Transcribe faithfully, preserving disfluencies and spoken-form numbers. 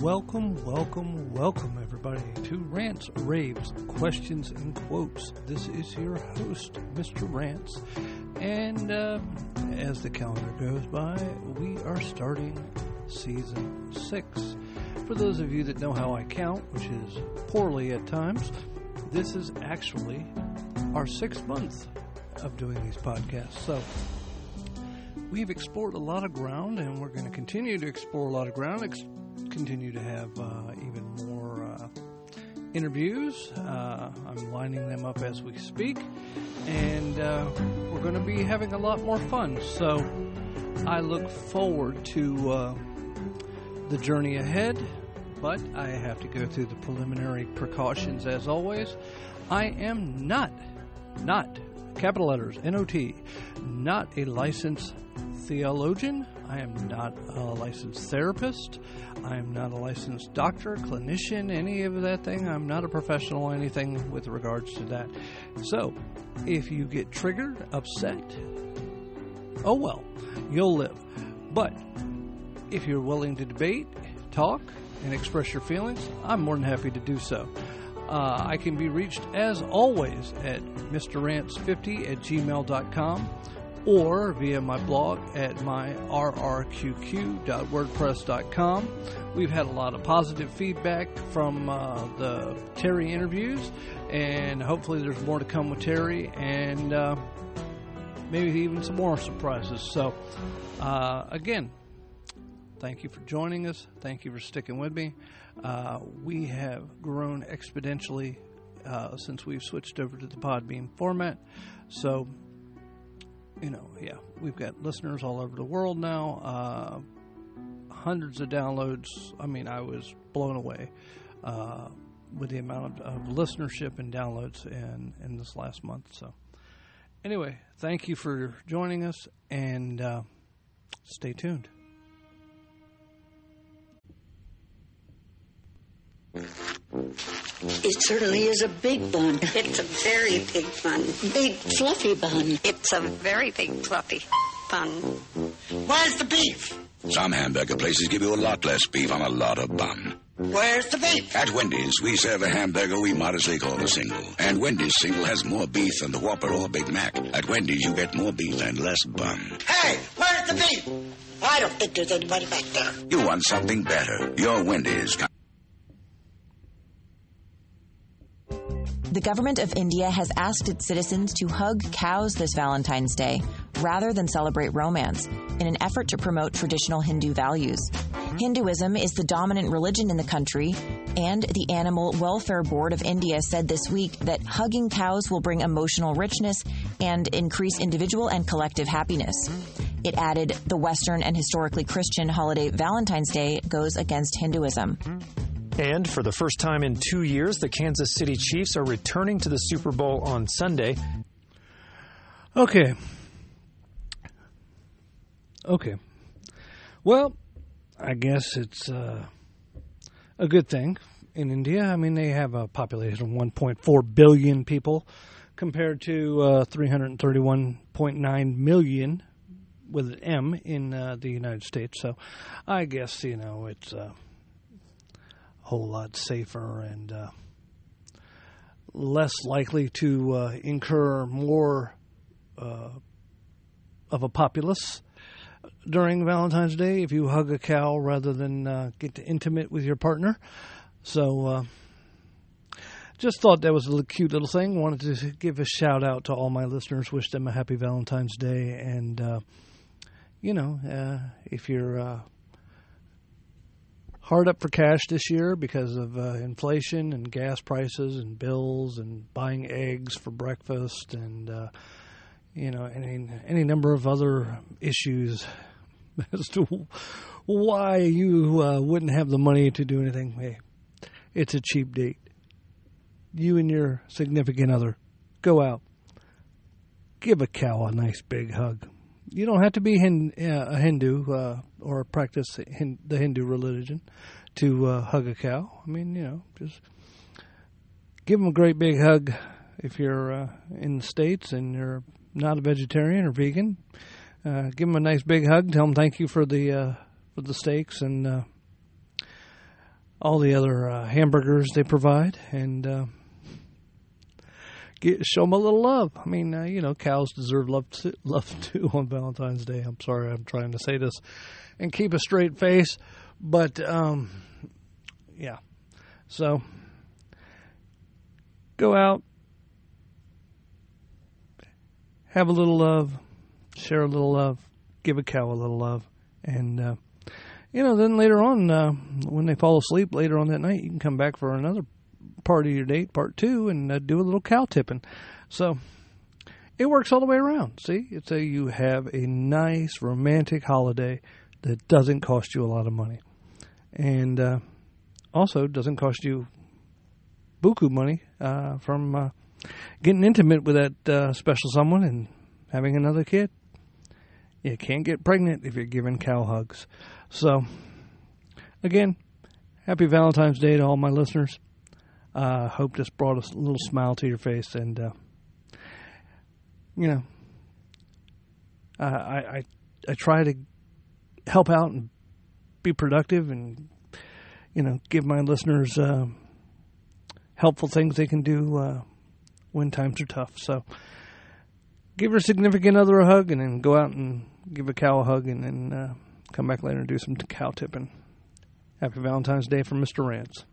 Welcome, welcome, welcome everybody to Rants, Raves, Questions and Quotes. This is your host, Mister Rants, and uh, as the calendar goes by, we are starting season six. For those of you that know how I count, which is poorly at times, this is actually our sixth month of doing these podcasts, so we've explored a lot of ground, and we're going to continue to explore a lot of ground, ex- continue to have uh, even more uh, interviews. Uh, I'm lining them up as we speak, and uh, we're going to be having a lot more fun. So I look forward to uh, the journey ahead, but I have to go through the preliminary precautions as always. I am not, not, capital letters, N O T, not a licensed theologian. I am not a licensed therapist. I am not a licensed doctor, clinician, any of that thing. I'm not a professional anything with regards to that. So, if you get triggered, upset, oh well, you'll live. But if you're willing to debate, talk, and express your feelings, I'm more than happy to do so. Uh, I can be reached, as always, at Mister Rants fifty at gmail dot com or via my blog at my r r q q dot wordpress dot com. We've had a lot of positive feedback from uh, the Terry interviews, and hopefully there's more to come with Terry, and uh, maybe even some more surprises. So, uh, again, thank you for joining us. Thank you for sticking with me. Uh, we have grown exponentially uh, since we've switched over to the Podbeam format. So, you know, yeah, we've got listeners all over the world now. Uh, hundreds of downloads. I mean, I was blown away uh, with the amount of, of listenership and downloads in, in this last month. So, anyway, thank you for joining us, and uh, stay tuned. It certainly is a big bun. It's a very big bun. Big fluffy bun. It's a very big fluffy bun. Where's the beef? Some hamburger places give you a lot less beef on a lot of bun. Where's the beef? At Wendy's, we serve a hamburger we modestly call a single. And Wendy's single has more beef than the Whopper or Big Mac. At Wendy's, you get more beef and less bun. Hey, where's the beef? I don't think there's anybody back there. You want something better. Your Wendy's. The government of India has asked its citizens to hug cows this Valentine's Day rather than celebrate romance in an effort to promote traditional Hindu values. Hinduism is the dominant religion in the country, and the Animal Welfare Board of India said this week that hugging cows will bring emotional richness and increase individual and collective happiness. It added the Western and historically Christian holiday Valentine's Day goes against Hinduism. And for the first time in two years, the Kansas City Chiefs are returning to the Super Bowl on Sunday. Okay. Okay. Well, I guess it's uh, a good thing in India. I mean, they have a population of one point four billion people compared to uh, three hundred thirty-one point nine million with an M in uh, the United States. So I guess, you know, it's Uh, whole lot safer and uh, less likely to uh, incur more uh, of a populace during Valentine's Day if you hug a cow rather than uh, get intimate with your partner. So uh, just thought that was a little cute little thing. Wanted to give a shout out to all my listeners, wish them a happy Valentine's Day, and uh, you know, uh, if you're uh, hard up for cash this year because of uh, inflation and gas prices and bills and buying eggs for breakfast and, uh, you know, any, any number of other issues as to why you uh, wouldn't have the money to do anything. Hey, it's a cheap date. You and your significant other, go out. Give a cow a nice big hug. You don't have to be Hin- uh, a Hindu uh, or practice hin- the Hindu religion to uh, hug a cow. I mean, you know, just give them a great big hug if you're uh, in the States and you're not a vegetarian or vegan. Uh, give them a nice big hug. Tell them thank you for the uh, for the steaks and uh, all the other uh, hamburgers they provide, and uh, get, show them a little love. I mean, uh, you know, cows deserve love too, love too on Valentine's Day. I'm sorry I'm trying to say this and keep a straight face, but um, yeah. So go out, have a little love, share a little love, give a cow a little love, and uh, you know, then later on, uh, when they fall asleep later on that night, you can come back for another part of your date, part two, and uh, do a little cow tipping. So it works all the way around. See, it's a, you have a nice romantic holiday that doesn't cost you a lot of money, and uh, also doesn't cost you buku money uh, from uh, getting intimate with that uh, special someone and having another kid. You can't get pregnant if you're giving cow hugs. So, again, happy Valentine's Day to all my listeners. I uh, hope this brought a little smile to your face. And, uh, you know, I, I, I try to help out and be productive and, you know, give my listeners uh, helpful things they can do uh, when times are tough. So, give your significant other a hug, and then go out and give a cow a hug, and then uh, come back later and do some cow tipping. Happy Valentine's Day from Mister Rants.